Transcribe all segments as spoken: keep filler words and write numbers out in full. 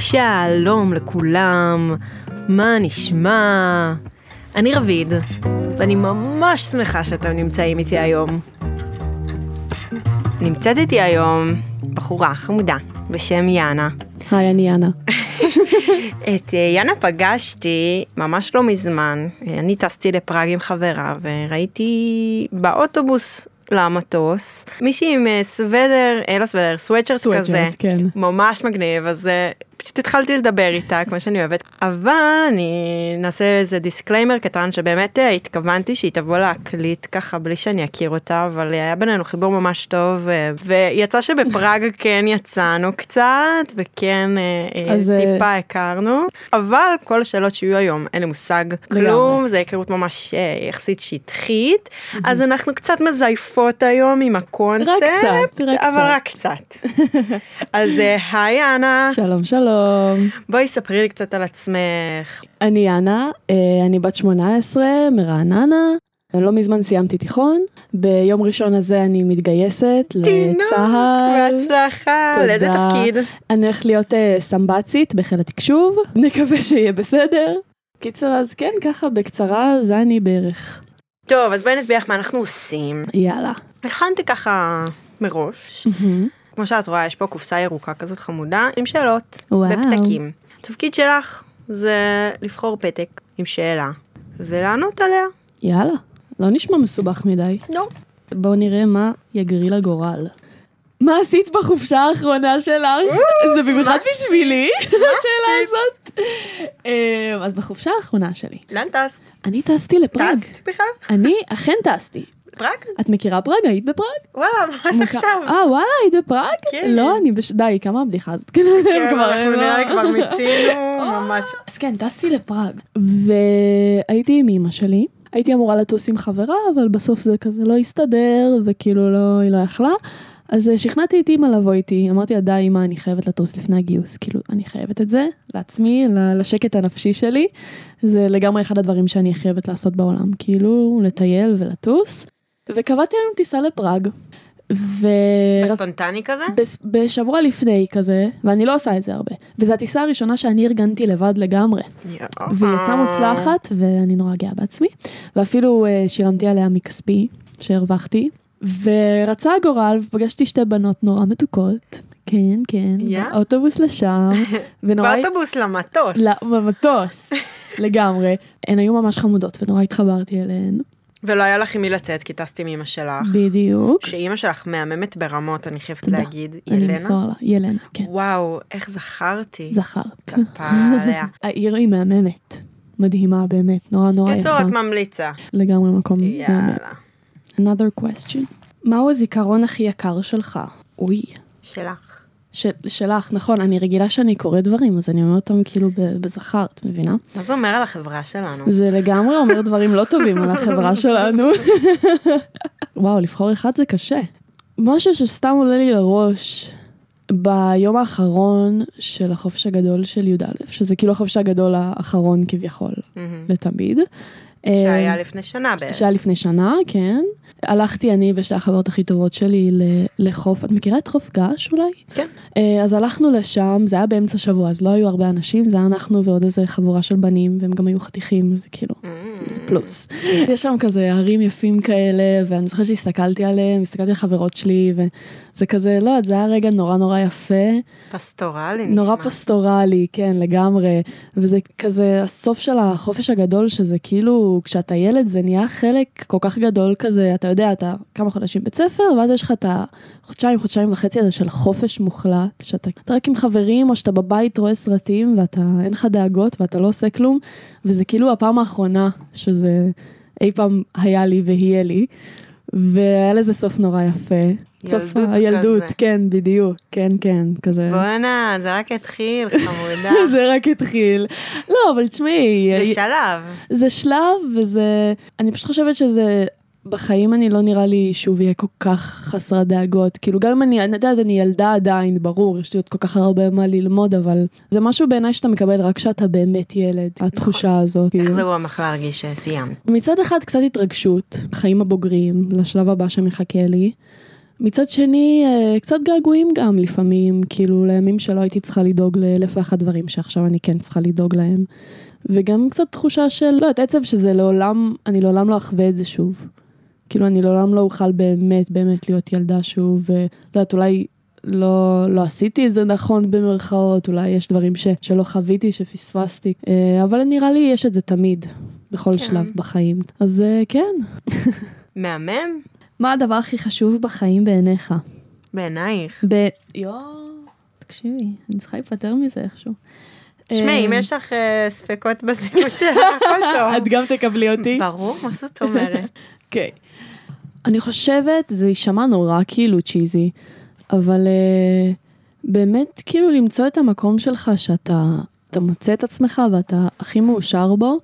שלום לכולם, מה נשמע? אני רביד, ואני ממש שמחה שאתם נמצאים איתי היום. נמצאת איתי היום בחורה חמודה בשם יאנה. היי, אני יאנה. את יאנה פגשתי ממש לא מזמן, אני טסתי לפראג עם חברה וראיתי באוטובוס למטוס מישהי עם סוודר, לא סוודר, סוויצ'רט כזה, כן. ממש מגניב, אז פשוט התחלתי לדבר איתה כמו שאני אוהבת, אבל אני נעשה איזה דיסקליימר קטן שבאמת התכוונתי שהיא תבוא להקליט ככה בלי שאני אכיר אותה, אבל היה בינינו חיבור ממש טוב, ויצא שבפראג כן יצאנו קצת וכן טיפה הכרנו, אבל כל השאלות שיהיו היום אין לי מושג כלום, זה היכרות ממש יחסית שטחית, אז אנחנו קצת מזייפות היום עם הקונספט, אבל רק קצת. אז היי יאנה. שלום שלום. בואי ספרי לי קצת על עצמך. אני יאנה, אני בת שמונה עשרה מרעננה, לא מזמן סיימתי תיכון, ביום ראשון הזה אני מתגייסת לצהר. בהצלחה, לאיזה תפקיד? אני הולכת להיות סמבצית בחיל התקשוב, נקווה שיהיה בסדר. קיצר, אז כן, ככה בקצרה, זה אני בערך. טוב, אז בואי נסביח מה אנחנו עושים. יאללה. הכנתי ככה מראש. Mm-hmm. כמו שאת רואה, יש פה קופסה ירוקה כזאת חמודה, עם שאלות, בפתקים. התפקיד שלך זה לבחור פתק עם שאלה, ולענות עליה. יאללה, לא נשמע מסובך מדי. לא. בואו נראה מה יגריל הגורל. מה עשית בחופשה האחרונה שלך? זה במיוחד בשבילי, השאלה הזאת. אז בחופשה האחרונה שלי. לאן טסת? אני טסתי לפראג. טסת בכלל? אני אכן טסתי. פראג? את מכירה פראג? היית בפראג? וואלה, ממש עכשיו. אה, וואלה, היית בפראג? כן. לא, אני בש... די, כמה הבדיחה הזאת. כן, אנחנו נראה לי כבר מצינו, ממש. אז כן, טסתי לפראג. והייתי עם אמא שלי. הייתי אמורה לטוס עם חברה, אבל בסוף זה כזה לא הסתדר, וכאילו לא, היא לא יכלה. אז שכנעתי את אמא לבוא איתי. אמרתי, די, אמא, אני חייבת לטוס לפני הגיוס. כאילו, אני חייבת את זה לעצמי, לשקט הנפשי שלי. זה לגמרי אחד הדברים שאני חייבת לעשות בעולם. כאילו, לטייל ולטוס. וקבעתי לנו טיסה לפראג. ו... בספונטני כזה? בש... בשבוע לפני כזה, ואני לא עושה את זה הרבה. וזו הטיסה הראשונה שאני ארגנתי לבד לגמרי. Yeah. ויצאה מוצלחת, ואני נורא גאה בעצמי. ואפילו uh, שילמתי עליה מכספי, שהרווחתי. ורצה הגורל, ופגשתי שתי בנות נורא מתוקות. כן, כן. Yeah. באוטובוס לשם. ונורא... באוטובוס למטוס. למטוס, לגמרי. הן היו ממש חמודות, ונורא התחברתי אליהן. ולא היה לך עם מי לצאת, כי טסתי עם אמא שלך. בדיוק. שאמא שלך מהממת ברמות, אני חייבת להגיד, ילנה. אני מסור לה, ילנה, כן. וואו, איך זכרתי. זכרת. כפעליה. העיר היא מהממת. מדהימה באמת, נורא נורא יפה. קצורת ממליצה. לגמרי מקום. יאללה. Another question. מהו הזיכרון הכי יקר שלך? אוי. שלך. שלך, נכון, אני רגילה שאני קורא דברים, אז אני אומר אותם כאילו בזכר, את מבינה? מה זה אומר על החברה שלנו? זה לגמרי אומר דברים לא טובים על החברה שלנו. וואו, לבחור אחד זה קשה. משהו שסתם עולה לי לראש, ביום האחרון של החופש הגדול של י' א', שזה כאילו החופש הגדול האחרון כביכול לתמיד. שהיה לפני שנה בערך. שהיה לפני שנה, כן. הלכתי אני ושתי החברות הכי טובות שלי לחוף, את מכירה את חוף גש אולי? כן. אז הלכנו לשם, זה היה באמצע שבוע, אז לא היו הרבה אנשים, זה היה אנחנו ועוד איזה חבורה של בנים, והם גם היו חתיכים, זה כאילו, זה פלוס. יש שם כזה הרים יפים כאלה, ואני זוכרת שהסתכלתי עליהם, הסתכלתי על חברות שלי, וזה כזה, לא, זה היה רגע נורא נורא יפה. פסטורלי נשמע. נורא פסטורלי, כן, לגמרי. וזה כזה הסוף של החופש הגדול, שזה כאילו, כשאתה ילד, זה נהיה חלק כל כך גדול כזה, אתה יודע, אתה כמה חודשים בית ספר, ואז יש לך את החודשיים, חודשיים וחצי הזה של חופש מוחלט, שאתה רק עם חברים, או שאתה בבית רואה סרטים, ואתה אין לך דאגות, ואתה לא עושה כלום, וזה כאילו הפעם האחרונה, שזה אי פעם היה לי והיה לי, והיה לזה סוף נורא יפה. סוף הילדות, כן, בדיוק, כן, כן, כזה. בונה, זה רק התחיל, חמודה. זה רק התחיל. לא, אבל תשמעי. זה שלב. זה שלב, וזה, אני פשוט חושבת שזה, בחיים אני לא נראה לי שוב יהיה כל כך חסרת דאגות, כאילו גם אם אני, אני יודעת, אני ילדה עדיין, ברור, יש לי עוד כל כך הרבה מה ללמוד, אבל זה משהו בעיניי שאתה מקבל רק שאתה באמת ילד, התחושה הזאת. איך זה הוא המחלה הרגיש שסיימת? מצד אחד קצת התרגשות, חיים הבוגרים, לשלב הבא שמחכה לי, מצד שני, קצת געגועים גם לפעמים, כאילו לימים שלא הייתי צריכה לדאוג לאלף ואחת דברים שעכשיו אני כן צריכה לדאוג להם. וגם קצת תחושה של, לא, את עצב שזה לעולם, אני לעולם לא אחווה את זה שוב. כאילו אני לעולם לא אוכל באמת, באמת להיות ילדה שוב, ולא, את אולי לא, לא עשיתי את זה נכון במרכאות, אולי יש דברים ש, שלא חוויתי, שפספסתי, אבל נראה לי יש את זה תמיד, בכל כן. שלב בחיים. אז כן. מהמם. מה הדבר הכי חשוב בחיים בעיניך? בעינייך. ב... יו, תקשיבי, אני צריכה להיפטר מזה איכשהו. תשמעי, אם יש לך ספקות בזימות שלך, הכל טוב. את גם תקבלי אותי? ברור, מה זאת אומרת? אוקיי. אני חושבת, זה יישמע נורא כאילו צ'יזי, אבל באמת כאילו למצוא את המקום שלך שאתה... אתה מוצא את עצמך ואתה הכי מאושר בו,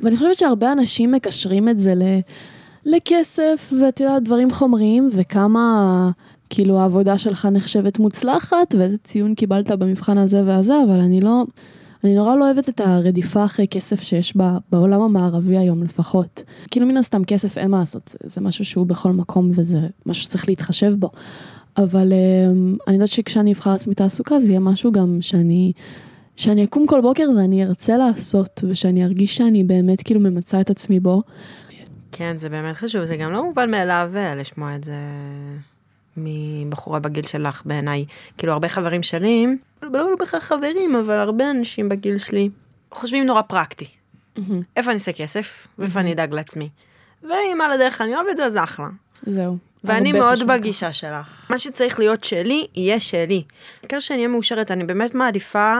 ואני חושבת שהרבה אנשים מקשרים את זה ל... לכסף, ואת יודעת, דברים חומריים, וכמה, כאילו, העבודה שלך נחשבת מוצלחת, ואיזה ציון קיבלת במבחן הזה והזה, אבל אני לא, אני נורא לא אוהבת את הרדיפה אחרי כסף שיש בה, בעולם המערבי היום לפחות. כאילו, מן הסתם, כסף אין מה לעשות, זה, זה משהו שהוא בכל מקום, וזה משהו שצריך להתחשב בו. אבל, euh, אני יודעת שכשאני אבחר לעצמי תעסוקה, זה יהיה משהו גם שאני... שאני אקום כל בוקר ואני ארצה לעשות, ושאני ארגיש שאני באמת, כאילו, ממצא את עצמי בו. כן, זה באמת חשוב, זה גם לא מובן מאליו לשמוע את זה מבחורה בגיל שלך בעיניי. כאילו הרבה חברים שלי, לא בכלל חברים, אבל הרבה אנשים בגיל שלי חושבים נורא פרקטי. איפה אני אעשה כסף, ואיפה אני אדאג לעצמי. ואם על הדרך אני אוהב את זה, אז אחלה. זהו. ואני מאוד בגישה שלך. מה שצריך להיות שלי, יהיה שלי. בעיקר שאני אהיה מאושרת, אני באמת מעדיפה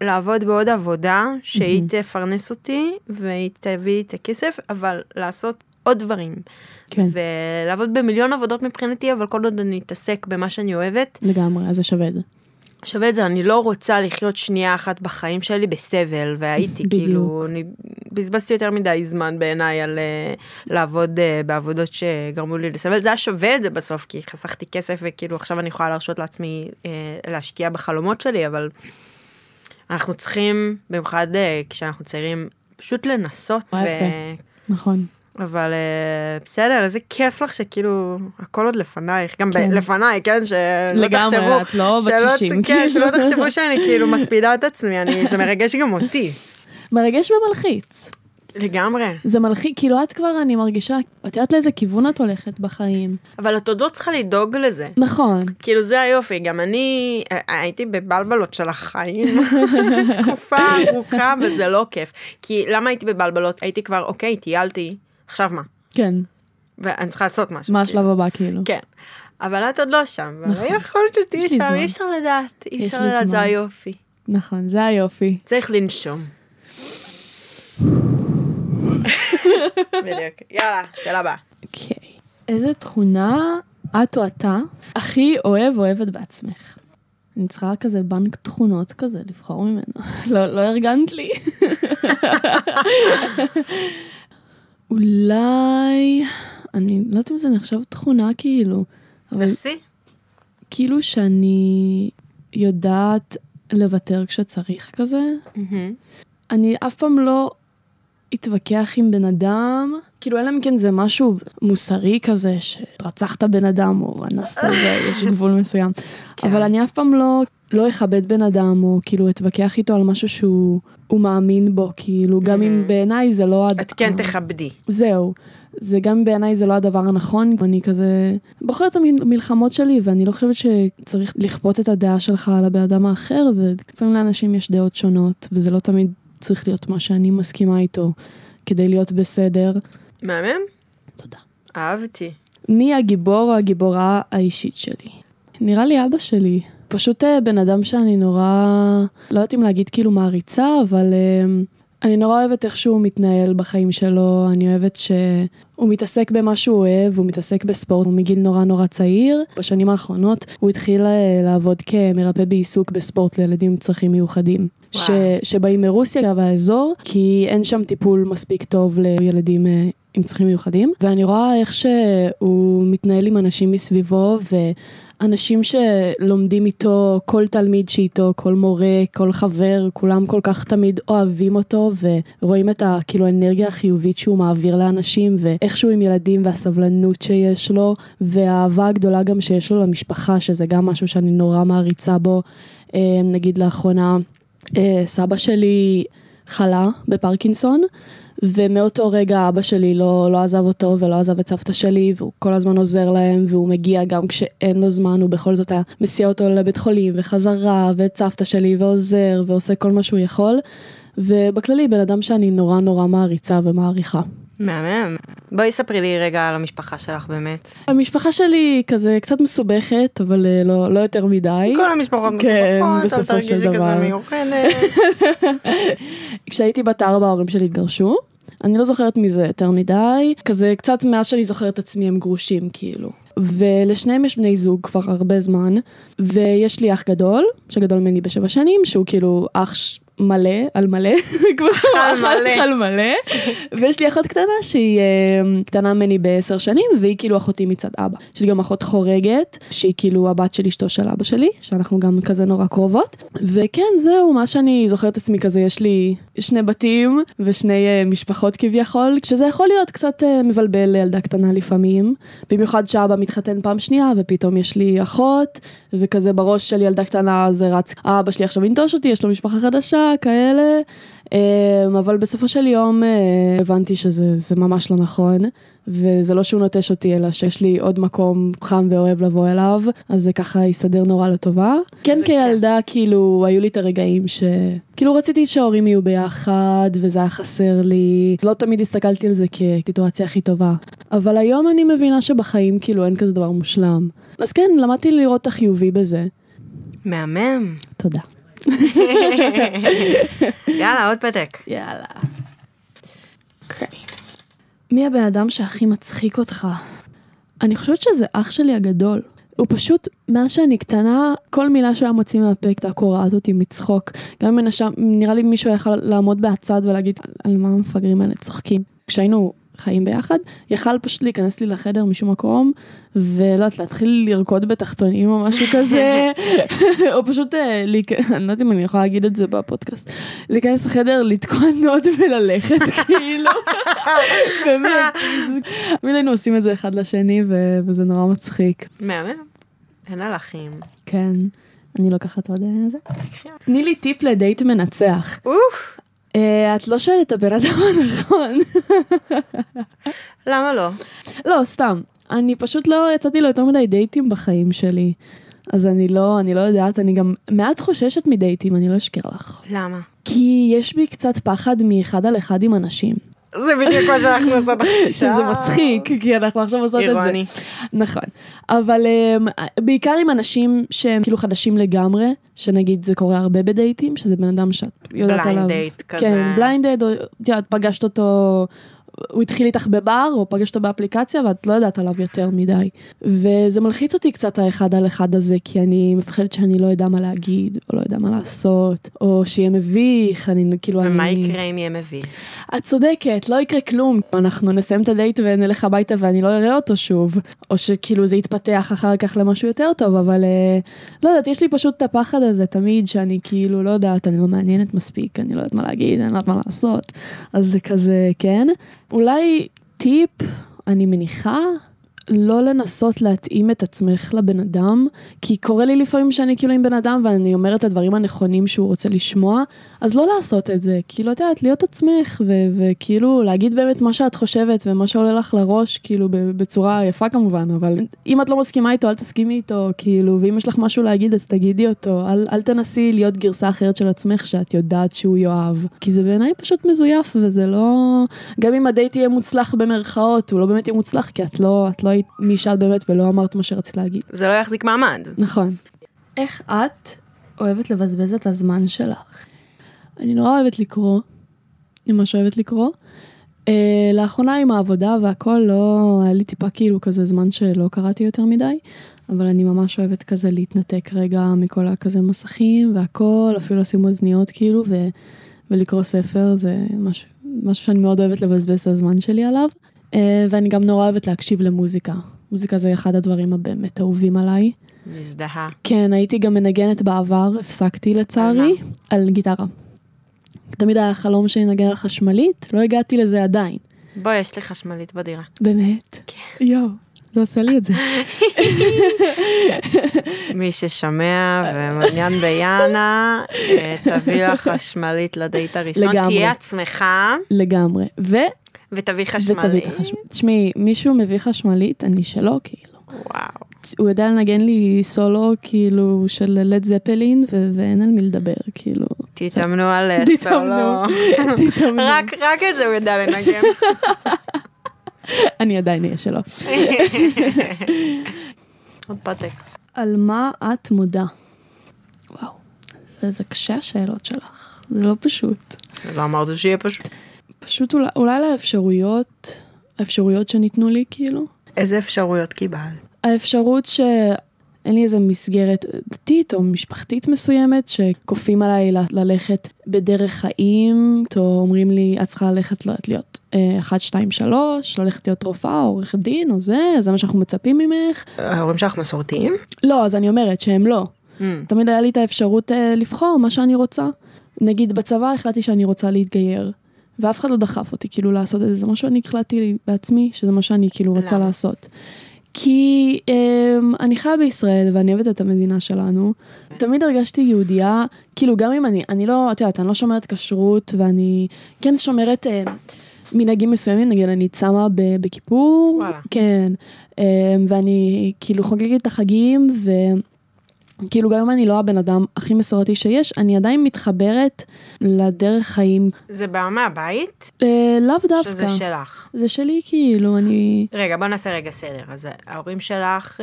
לעבוד בעוד עבודה, שהיא תפרנס אותי, והיא תביא את הכסף, אבל לעשות עוד דברים. כן. ולעבוד במיליון עבודות מבחינתי, אבל כל עוד אני אתעסק במה שאני אוהבת. לגמרי, אז זה שווה את זה. שווה את זה, אני לא רוצה לחיות שנייה אחת בחיים שלי בסבל, והייתי כאילו, אני בזבזתי יותר מדי זמן בעיניי על uh, לעבוד uh, בעבודות שגרמו לי לסבל. זה היה שווה את זה בסוף, כי חסכתי כסף, וכאילו עכשיו אני יכולה להרשות לעצמי uh, להשקיע בחלומות שלי, אבל אנחנו צריכים, במיוחד uh, כשאנחנו צעירים, פשוט לנסות. ו... נכון. אבל בסדר, איזה כיף לך שכאילו, הכל עוד לפנייך, גם לפניי, כן, שלא תחשבו, כן, שלא תחשבו שאני כאילו מספידה את עצמי, זה מרגש גם אותי. מרגש ומלחיץ. לגמרי. זה מלחיץ, כאילו את כבר, אני מרגישה, את יודעת לאיזה כיוון את הולכת בחיים. אבל את עוד לא צריכה לדאוג לזה. נכון. כאילו זה היופי, גם אני הייתי בבלבלות של החיים, תקופה ארוכה, וזה לא כיף. כי למה הייתי בבלבלות? הייתי כבר, אוקיי, טיילתי. עכשיו מה? כן. ואני צריכה לעשות משהו. מה השלב הבא, כאילו. כן. אבל את עוד לא שם. נכון. יכול להיות שתהיה שם, אי אפשר לדעת. אי אפשר לדעת, זה היופי. נכון, זה היופי. צריך לנשום. בדיוק. יאללה, שאלה הבאה. אוקיי. איזה תכונה את או אתה הכי אוהב אוהבת בעצמך? אני צריכה כזה בנק תכונות כזה, לבחור ממנו. לא ארגנת לי. אולי, אני לא יודעת אם זה נחשב תכונה כאילו. נסי? כאילו שאני יודעת לוותר כשצריך כזה. אני אף פעם לא התווכח עם בן אדם, כאילו אלא מכן זה משהו מוסרי כזה, שרצחת בן אדם או אנסת איזה, יש גבול מסוים. אבל אני אף פעם לא... לא יכבד בן אדם, או כאילו התווכח איתו על משהו שהוא מאמין בו, כאילו, גם אם בעיניי זה לא... את כן תכבדי. זהו. זה גם בעיניי זה לא הדבר הנכון, אני כזה בוחרת את המלחמות שלי, ואני לא חושבת שצריך לכפות את הדעה שלך על הבן אדם האחר, ולפעמים לאנשים יש דעות שונות, וזה לא תמיד צריך להיות מה שאני מסכימה איתו, כדי להיות בסדר. מהמם? תודה. אהבתי. מי הגיבור או הגיבורה האישית שלי? נראה לי אבא שלי. פשוט בן אדם שאני נורא, לא יודעת אם להגיד כאילו מעריצה, אבל אני נורא אוהבת איך שהוא מתנהל בחיים שלו, אני אוהבת שהוא מתעסק במה שהוא אוהב, הוא מתעסק בספורט, הוא מגיל נורא נורא צעיר. בשנים האחרונות הוא התחיל לעבוד כמרפא בעיסוק בספורט לילדים עם צרכים מיוחדים. ש, שבאים מרוסיה והאזור, כי אין שם טיפול מספיק טוב לילדים עם צרכים מיוחדים, ואני רואה איך שהוא מתנהל עם אנשים מסביבו, ואנשים שלומדים איתו, כל תלמיד שאיתו, כל מורה, כל חבר, כולם כל כך תמיד אוהבים אותו, ורואים את ה, כאילו, האנרגיה החיובית שהוא מעביר לאנשים, ואיכשהו עם ילדים, והסבלנות שיש לו, והאהבה הגדולה גם שיש לו למשפחה, שזה גם משהו שאני נורא מעריצה בו. נגיד לאחרונה, סבא שלי חלה בפרקינסון, ומאותו רגע אבא שלי לא, לא עזב אותו ולא עזב את סבתא שלי, והוא כל הזמן עוזר להם, והוא מגיע גם כשאין לו זמן, הוא בכל זאת היה מסיע אותו לבית חולים וחזרה, ואת סבתא שלי ועוזר ועושה כל מה שהוא יכול, ובכללי בן אדם שאני נורא נורא מעריצה ומעריכה. מהמם. בואי ספרי לי רגע על המשפחה שלך באמת. המשפחה שלי כזה קצת מסובכת, אבל לא, לא יותר מדי. כל המשפחות כן, מסובכות, אתה תרגישי כזה מיוחדת. כשהייתי בת ארבע, ההורים שלי התגרשו. אני לא זוכרת מזה יותר מדי. כזה קצת מאז שאני זוכרת את עצמי הם גרושים כאילו. ולשניהם יש בני זוג כבר הרבה זמן, ויש לי אח גדול, שגדול ממני בשבע שנים, שהוא כאילו אח מלא, על מלא, כמו שאומר, על מלא, ויש לי אחות קטנה שהיא קטנה ממני בעשר שנים, והיא כאילו אחותי מצד אבא. יש לי גם אחות חורגת, שהיא כאילו הבת של אשתו של אבא שלי, שאנחנו גם כזה נורא קרובות, וכן זהו, מה שאני זוכרת עצמי כזה, יש לי שני בתים, ושני משפחות כביכול, שזה יכול להיות קצת מבלבל לילדה קטנה לפעמים, במיוחד שאבא מתחתן פעם שנייה, ופתאום יש לי אחות, וכזה בראש של ילדה קטנה זה רץ, אבא שלי עכשיו ינטוש אותי, יש לו משפחה חדשה, כאלה, אבל בסופו של יום הבנתי שזה ממש לא נכון, וזה לא שהוא נוטש אותי, אלא שיש לי עוד מקום חם ואוהב לבוא אליו, אז זה ככה יסדר נורא לטובה. כן, כילדה, כאילו, היו לי את הרגעים ש... כאילו, רציתי שההורים יהיו ביחד, וזה היה חסר לי. לא תמיד הסתכלתי על זה כסיטואציה הכי טובה. אבל היום אני מבינה שבחיים, כאילו, אין כזה דבר מושלם. אז כן, למדתי לראות את החיובי בזה. מהמם. תודה. יאללה, עוד פתק. יאללה. מי הבן אדם שהכי מצחיק אותך? אני חושבת שזה אח שלי הגדול. הוא פשוט, מאז שאני קטנה, כל מילה שהוא היה מוציא מהפק, אתה קוראת אותי מצחוק. גם מנשם, נראה לי מישהו יכל לעמוד בהצד ולהגיד, על מה המפגרים האלה צוחקים. כשהיינו חיים ביחד, יכל פשוט להיכנס לי לחדר משום מקום, ולא, להתחיל לרקוד בתחתונים או משהו כזה, או פשוט, אני לא יודעת אם אני יכולה להגיד את זה בפודקאסט, להיכנס לחדר, לתקונות וללכת, כאילו. באמת. מילה היינו עושים את זה אחד לשני, וזה נורא מצחיק. מהמם. אין הלכים. כן. אני לוקחת עוד איזה. תני לי טיפ לדייט מנצח. אוף. את לא שואלת את הבן אדם הנכון. למה לא? לא, סתם. אני פשוט לא יצאתי לו יותר מדי דייטים בחיים שלי. אז אני לא, אני לא יודעת, אני גם מעט חוששת מדייטים, אני לא אשקר לך. למה? כי יש בי קצת פחד מאחד על אחד עם אנשים. זה בדיוק מה שאנחנו עושות עכשיו. שזה מצחיק, כי אנחנו עכשיו עושות את זה. אירוני. נכון. אבל בעיקר עם אנשים שהם כאילו חדשים לגמרי, שנגיד זה קורה הרבה בדייטים, שזה בן אדם שאת יודעת עליו. בליינד דייט כזה. כן, בליינד דייט, את פגשת אותו, הוא התחיל איתך בבר, או פגשת אותו באפליקציה, ואת לא יודעת עליו יותר מדי. וזה מלחיץ אותי קצת האחד על אחד הזה, כי אני מפחדת שאני לא יודע מה להגיד, או לא יודע מה לעשות, או שיהיה מביך, אני כאילו... ומה יקרה אם יהיה מביך? את צודקת, לא יקרה כלום. אנחנו נסיים את הדייט ונלך הביתה, ואני לא אראה אותו שוב. או שכאילו זה יתפתח אחר כך למשהו יותר טוב, אבל לא יודעת, יש לי פשוט את הפחד הזה תמיד, שאני כאילו לא יודעת, אני לא מעניינת מספיק, אני לא יודעת מה להגיד, אני לא יודעת מה לעשות. אז זה כזה, כן. אולי טיפ, אני מניחה, לא לנסות להתאים את עצמך לבן אדם, כי קורה לי לפעמים שאני כאילו עם בן אדם, ואני אומרת את הדברים הנכונים שהוא רוצה לשמוע, אז לא לעשות את זה, כאילו, את יודעת, להיות עצמך, וכאילו, להגיד באמת מה שאת חושבת, ומה שעולה לך לראש, כאילו, בצורה יפה כמובן, אבל אם את לא מסכימה איתו, אל תסכימי איתו, כאילו, ואם יש לך משהו להגיד, אז תגידי אותו, אל, אל תנסי להיות גרסה אחרת של עצמך, שאת יודעת שהוא יואב, כי זה בעיניי פשוט מזויף, וזה לא... גם אם הדייט יהיה מוצלח במרכאות, הוא לא באמת יהיה מוצלח, כי את לא, את לא מישהת באמת ולא אמרת מה שרצית להגיד. זה לא יחזיק מעמד. נכון. איך את אוהבת לבזבז את הזמן שלך? אני נורא אוהבת לקרוא. אני ממש אוהבת לקרוא. אה, לאחרונה עם העבודה והכל לא... היה לי טיפה כאילו כזה זמן שלא קראתי יותר מדי. אבל אני ממש אוהבת כזה להתנתק רגע מכל הכזה מסכים והכל, אפילו לשים אוזניות כאילו, ו- ולקרוא ספר, זה משהו, משהו שאני מאוד אוהבת לבזבז את הזמן שלי עליו, uh, ואני גם נורא אוהבת להקשיב למוזיקה. מוזיקה זה אחד הדברים הבאמת אהובים עליי. מזדהה. כן, הייתי גם מנגנת בעבר, הפסקתי לצערי, על, על גיטרה. תמיד היה חלום שנגן על חשמלית, לא הגעתי לזה עדיין. בוא, יש לי חשמלית בדירה. באמת? כן. יו, לא עושה לי את זה. מי ששמע ומעניין ביאנה, תביא לה חשמלית לדייט הראשון. לגמרי. תהיה עצמך. לגמרי. ו... ותביא חשמלית. תשמעי, מישהו מביא חשמלית, אני שלא, כאילו. וואו. הוא יודע לנגן לי סולו, כאילו, של לד זפלין, ואין על מי לדבר, כאילו. תתאמנו על סולו. תתאמנו. רק את זה הוא יודע לנגן. אני עדיין אהיה שלו. עוד פתק. על מה את מודה? וואו, זה קשה השאלות שלך. זה לא פשוט. לא אמרתי שיהיה פשוט. פשוט אולי לאפשרויות, האפשרויות שניתנו לי, כאילו. איזה אפשרויות קיבלת? האפשרות שאין לי איזו מסגרת דתית או משפחתית מסוימת, שכופים עליי ללכת בדרך חיים, או אומרים לי, את צריכה ללכת להיות אחת, שתיים, שלוש, ללכת להיות רופאה, עורך דין, או זה, זה מה שאנחנו מצפים ממך. ההורים שלך מסורתיים? לא, אז אני אומרת שהם לא. תמיד היה לי את האפשרות לבחור מה שאני רוצה. נגיד בצבא החלטתי שאני רוצה להתגייר, ואף אחד לא דחף אותי כאילו לעשות את זה. זה מה שאני החלטתי בעצמי, שזה מה שאני כאילו רוצה לעשות. כי um, אני חיה בישראל, ואני אוהבת את המדינה שלנו, תמיד הרגשתי יהודייה, כאילו גם אם אני, אני לא, את יודעת, אני לא שומרת כשרות, ואני כן שומרת uh, מנהגים מסוימים, נגיד אני צמה בכיפור, כן, um, ואני כאילו חוגגת את החגים, וכאילו גם אם אני לא הבן אדם הכי מסורתי שיש, אני עדיין מתחברת לדרך חיים. זה בא מהבית? לאו דווקא. שזה שלך. זה שלי, כאילו, אני... רגע, בוא נעשה רגע סדר. אז ההורים שלך,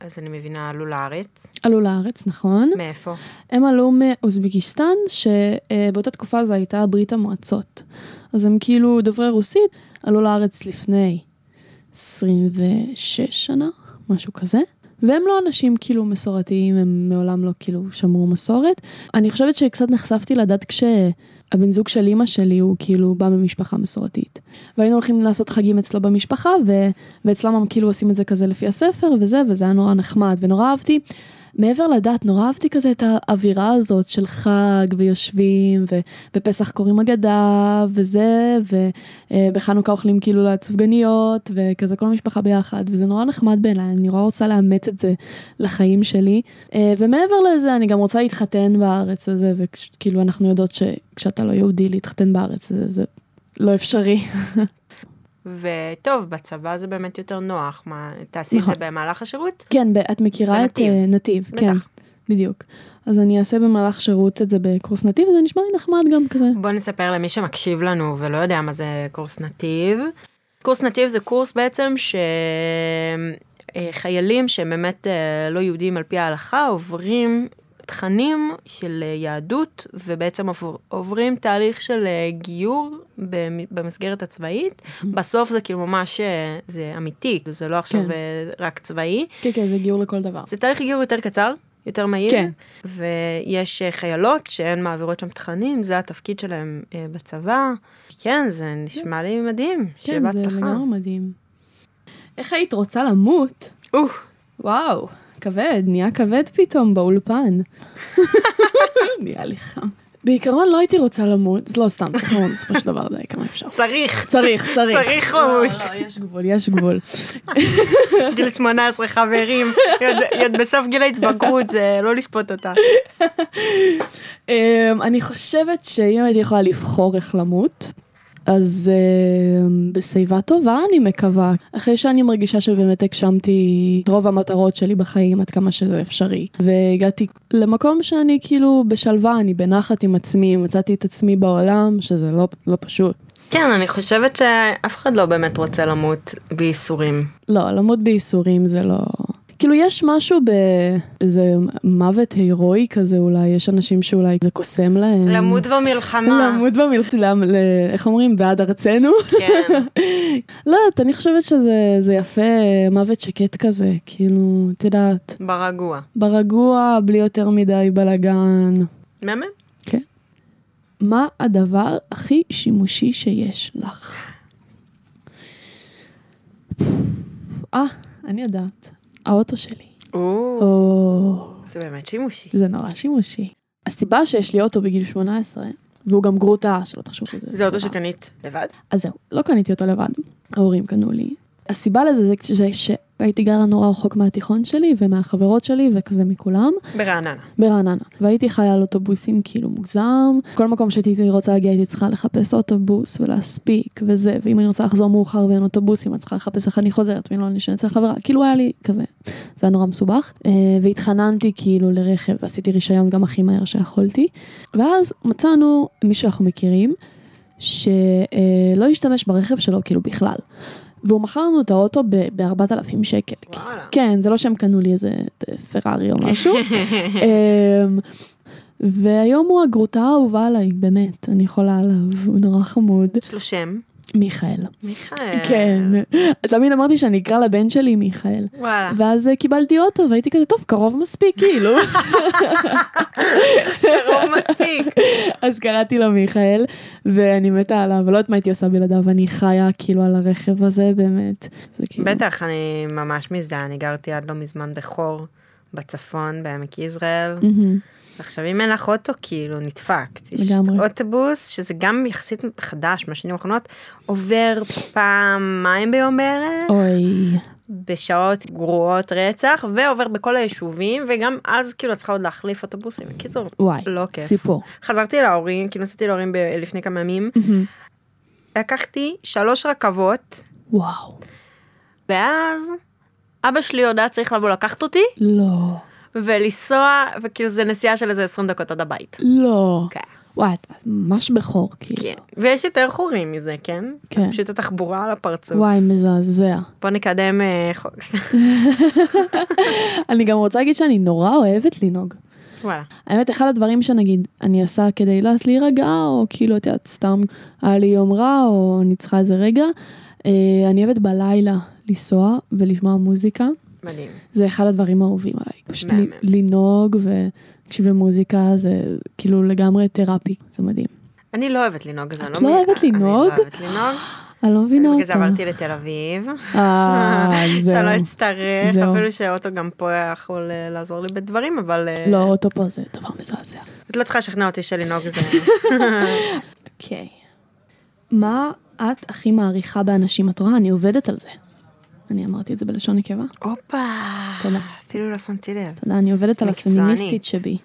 אז אני מבינה, עלו לארץ. עלו לארץ, נכון. מאיפה? הם עלו מאוזבקיסטן, שבאותה תקופה זו הייתה ברית המועצות. אז הם כאילו דוברי רוסית, עלו לארץ לפני עשרים ושש שנה, משהו כזה. והם לא אנשים כאילו מסורתיים, הם מעולם לא כאילו שמרו מסורת. אני חושבת שקצת נחשפתי לדעת כשהבן זוג של אמא שלי הוא כאילו בא ממשפחה מסורתית. והיינו הולכים לעשות חגים אצלו במשפחה, ואצלם הם כאילו עושים את זה כזה לפי הספר, וזה, וזה היה נורא נחמד, ונורא אהבתי. מעבר לדעת, נורא אהבתי כזה את האווירה הזאת של חג ויושבים, ובפסח קוראים אגדה, וזה, ובחנוכה אוכלים כאילו לצופגניות, וכזה כל המשפחה ביחד, וזה נורא נחמד בעיניי, אני נורא רוצה לאמץ את זה לחיים שלי, ומעבר לזה, אני גם רוצה להתחתן בארץ הזה, וכאילו אנחנו יודעות שכשאתה לא יהודי, להתחתן בארץ הזה, זה לא אפשרי. וטוב, בצבא זה באמת יותר נוח, מה, תעשי את זה במהלך השירות? כן, את מכירה את נתיב, כן, בדיוק. אז אני אעשה במהלך שירות את זה בקורס נתיב, וזה נשמע לי נחמד גם כזה. בוא נספר למי שמקשיב לנו ולא יודע מה זה קורס נתיב. קורס נתיב זה קורס בעצם שחיילים שהם באמת לא יהודים על פי ההלכה, עוברים תכנים של יהדות, ובעצם עוברים תהליך של גיור במסגרת הצבאית. בסוף זה כאילו ממש, זה אמיתי, זה לא עכשיו רק צבאי. כן, כן, זה גיור לכל דבר. זה תהליך גיור יותר קצר, יותר מהיר, ויש חיילות שהן מעבירות שם תכנים, זה התפקיד שלהם בצבא. כן, זה נשמע לי מדהים. כן, זה לגמרי מדהים. איך היית רוצה למות? וואו. כבד, נהיה כבד פתאום באולפן. נהיה לי חם. בעיקרון לא הייתי רוצה למות, זה לא סתם, צריך למות בסופו של דבר, די כמה אפשר. צריך. צריך, צריך. צריך למות. לא, לא, יש גבול, יש גבול. גיל שמונה עשרה חברים, יד בסוף גיל ההתבגרות, זה לא לשפוט אותה. אני חושבת שאם הייתי יכולה לבחור איך למות, אז uh, בשיבה טובה אני מקווה. אחרי שאני מרגישה שבאמת הקשמתי את רוב המטרות שלי בחיים, עד כמה שזה אפשרי. והגעתי למקום שאני כאילו בשלווה, אני בנחת עם עצמי, מצאתי את עצמי בעולם, שזה לא, לא פשוט. כן, אני חושבת שאף אחד לא באמת רוצה למות בייסורים. לא, למות בייסורים זה לא... כאילו יש משהו באיזה מוות הירואי כזה אולי, יש אנשים שאולי זה קוסם להם. למות במלחמה. למות במלחמה, איך אומרים? בעד ארצנו. כן. לא, אני חושבת שזה יפה, מוות שקט כזה, כאילו, תדעת. ברגוע. ברגוע, בלי יותר מדי בלגן. מהמם? כן. מה הדבר הכי שימושי שיש לך? אה, אני יודעת. האוטו שלי. או. זה באמת שימושי. זה נורא שימושי. הסיבה שיש לי אוטו בגיל שמונה עשרה, והוא גם גרוטה, שלא תחשוב שזה. זה אוטו שקנית לבד? אז זהו, לא קניתי אותו לבד. ההורים קנו לי. הסיבה לזה זה שהייתי גרה נורא רחוק מהתיכון שלי, ומהחברות שלי, וכזה מכולם. ברעננה. ברעננה. והייתי חיה על אוטובוסים כאילו מוגזם. כל מקום שהייתי רוצה להגיע, הייתי צריכה לחפש אוטובוס ולהספיק וזה. ואם אני רוצה לחזור מאוחר ואין אוטובוסים, אני צריכה לחפש איך אני חוזרת, ואם לא אני אשנה אצל חברה. כאילו היה לי כזה. זה היה נורא מסובך. והתחננתי כאילו לרכב, ועשיתי רישיון גם הכי מהר שיכולתי. ואז מצאנו מישהו אנחנו מכירים, שלא ישתמש ברכב שלו כאילו בכלל. והוא מכרנו את האוטו ב-ארבעת אלפים שקל. וואלה. כן, זה לא שהם קנו לי איזה פרארי או משהו. והיום הוא הגרוטה האהובה עליי, באמת, אני יכולה עליו, הוא נורא חמוד. יש לו שם? מיכאל. מיכאל. כן. תמיד אמרתי שאני אקרא לבן שלי מיכאל. וואלה. ואז קיבלתי אוטו, והייתי כזה, טוב, קרוב מספיק, כאילו. קרוב מספיק. אז קראתי לו מיכאל, ואני מתה עליו, ולא יודעת מה הייתי עושה בלעדיו, ואני חיה כאילו על הרכב הזה, באמת. בטח, אני ממש מזדהה, אני גרתי עד לא מזמן בחור, בצפון, בעמק ישראל. עכשיו, אם אין לך אוטו, כאילו, נדפקת. יש אוטובוס, שזה גם יחסית חדש, מהשנים האחרונות, עובר פעמיים ביום בערך, אוי. בשעות גרועות רצח, ועובר בכל היישובים, וגם אז, כאילו, צריכה עוד להחליף אוטובוסים. קיצור, וואי, לא כיף. סיפור. חזרתי להורים, כאילו, נסעתי להורים ב- לפני כמה ימים, לקחתי שלוש רכבות, וואו. ואז, אבא שלי יודע, צריך לבוא לקחת אותי? לא. ולנסוע, וכאילו זה נסיעה של איזה עשרים דקות עד הבית. לא. כן. וואי, את ממש בחור, כאילו. כן. ויש יותר חורים מזה, כן? כן. אז פשוט התחבורה על הפרצוף. וואי, מזעזע. בוא נקדם אה, חוקס. אני גם רוצה להגיד שאני נורא אוהבת לנהוג. וואלה. האמת, אחד הדברים שנגיד, אני עושה כדי לא להירגע, או כאילו, את יודעת, סתם היה לי יום רע, או ניצחה איזה רגע. אה, אני אוהבת בלילה לנסוע ולשמוע מוזיקה. מדהים. זה אחד הדברים האהובים עליי. פשוט לנהוג ולקשיב למוזיקה, זה כאילו לגמרי תרפי. זה מדהים. אני לא אוהבת לנהוג. את לא אוהבת לנהוג? אני לא אוהבת לנהוג. אני לא מבינה אותך. בגלל זה עברתי לתל אביב. אה, זהו. שלא אצטרך, אפילו שאוטו גם פה יכול לעזור לי בדברים, אבל... לא, אוטו פה זה דבר מזעזע. את לא צריכה לשכנע אותי שלנהוג זה. אוקיי. מה את הכי מעריכה באנשים? את רואה, אני עובדת על זה. אני אמרתי את זה בלשון נקבה. אופה. תודה. אפילו לא שמתי לב. תודה, אני עובדת על הפמיניסטית שבי.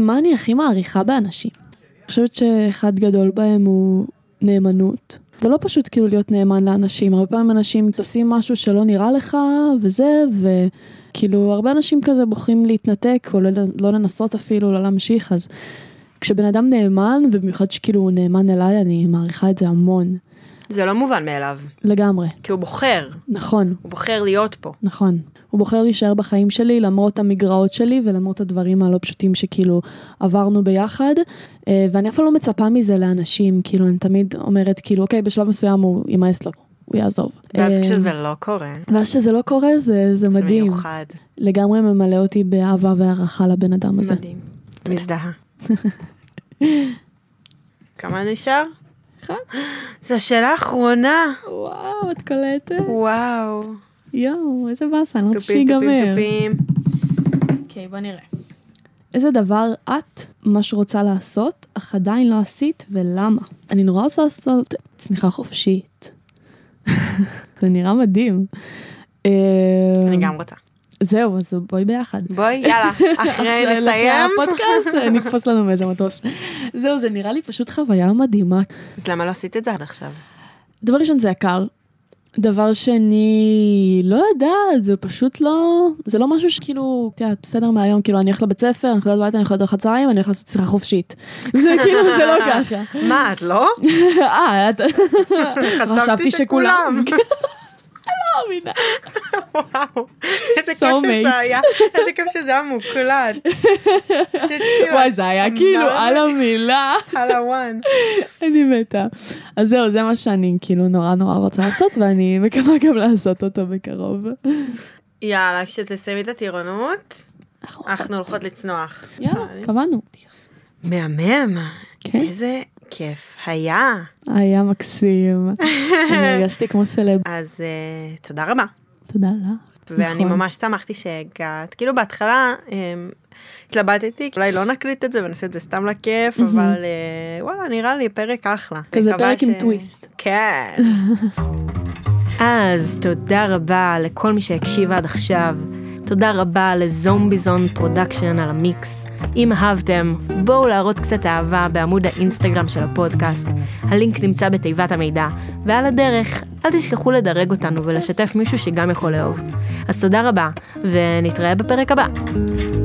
מה אני הכי מעריכה באנשים? אני חושבת שאחד גדול בהם הוא נאמנות. זה לא פשוט כאילו להיות נאמן לאנשים. הרבה פעמים אנשים עושים משהו שלא נראה לך, וזה, וכאילו הרבה אנשים כזה בוחרים להתנתק, או לא לנסות אפילו, לא להמשיך. אז כשבן אדם נאמן, ובמיוחד שכאילו הוא נאמן אליי, אני מעריכה את זה המון. זה לא מובן מאליו. לגמרי. כי הוא בוחר. נכון. הוא בוחר להיות פה. נכון. הוא בוחר להישאר בחיים שלי, למרות המגרעות שלי, ולמרות הדברים הלא פשוטים שכאילו עברנו ביחד, ואני אפילו לא מצפה מזה לאנשים, כאילו אני תמיד אומרת, כאילו, אוקיי, בשלב מסוים הוא ימאס לו, הוא יעזוב. ואז כשזה לא קורה. ואז כשזה לא קורה, זה, זה, זה מדהים. זה מיוחד. לגמרי ממלא אותי באהבה והערכה לבן אדם הזה. מדהים. מזדהה. כמה נשאר? זו השאלה האחרונה. וואו, את קולטת. וואו. יואו, איזה בסה, אני לא רוצה שיגמר. טופים, טופים, טופים. אוקיי, בוא נראה. איזה דבר את, מה שרוצה לעשות, אך עדיין לא עשית, ולמה? אני נורא רוצה לעשות צניחה חופשית. זה נראה מדהים. אני גם רוצה. זהו, אז בואי ביחד. בואי, יאללה, אחרי נסיים. הפודקאסט, נקפוץ לנו מאיזה מטוס. זהו, זה נראה לי פשוט חוויה מדהימה. אז למה לא עשית את זה עד עכשיו? דבר ראשון, זה יקר. דבר שני, לא יודעת, זה פשוט לא... זה לא משהו שכאילו, תראה, בסדר מהיום, כאילו, אני הולכת לבית ספר, אני הולכת לבית, אני הולכת לדוח הצהריים, אני הולכת לעשות שיחה חופשית. זה כאילו, זה לא ככה. מה, את לא? אה, את... חשבתי שכולם. מאמינה. וואו, איזה כיף שזה היה, איזה כיף שזה היה מוקלט. וואי, זה היה כאילו על המילה. על הוואן. אני מתה. אז זהו, זה מה שאני כאילו נורא נורא רוצה לעשות, ואני מקווה גם לעשות אותו בקרוב. יאללה, כשתסיימי את הטירונות, אנחנו הולכות לצנוח. יאללה, קבענו. מהמם. איזה כיף. היה. היה מקסים. אני הרגשתי כמו סלב. אז תודה רבה. תודה לך. ואני ממש שמחתי שהגעת. כאילו בהתחלה התלבטתי, אולי לא נקליט את זה ונעשה את זה סתם לכיף, אבל וואלה, נראה לי פרק אחלה. כזה פרק עם טוויסט. כן. אז תודה רבה לכל מי שהקשיב עד עכשיו. תודה רבה לזומביזון פרודקשן על המיקס. אם אהבתם, בואו להראות קצת אהבה בעמוד האינסטגרם של הפודקאסט. הלינק נמצא בתיבת המידע, ועל הדרך, אל תשכחו לדרג אותנו ולשתף מישהו שגם יכול לאהוב. אז תודה רבה, ונתראה בפרק הבא.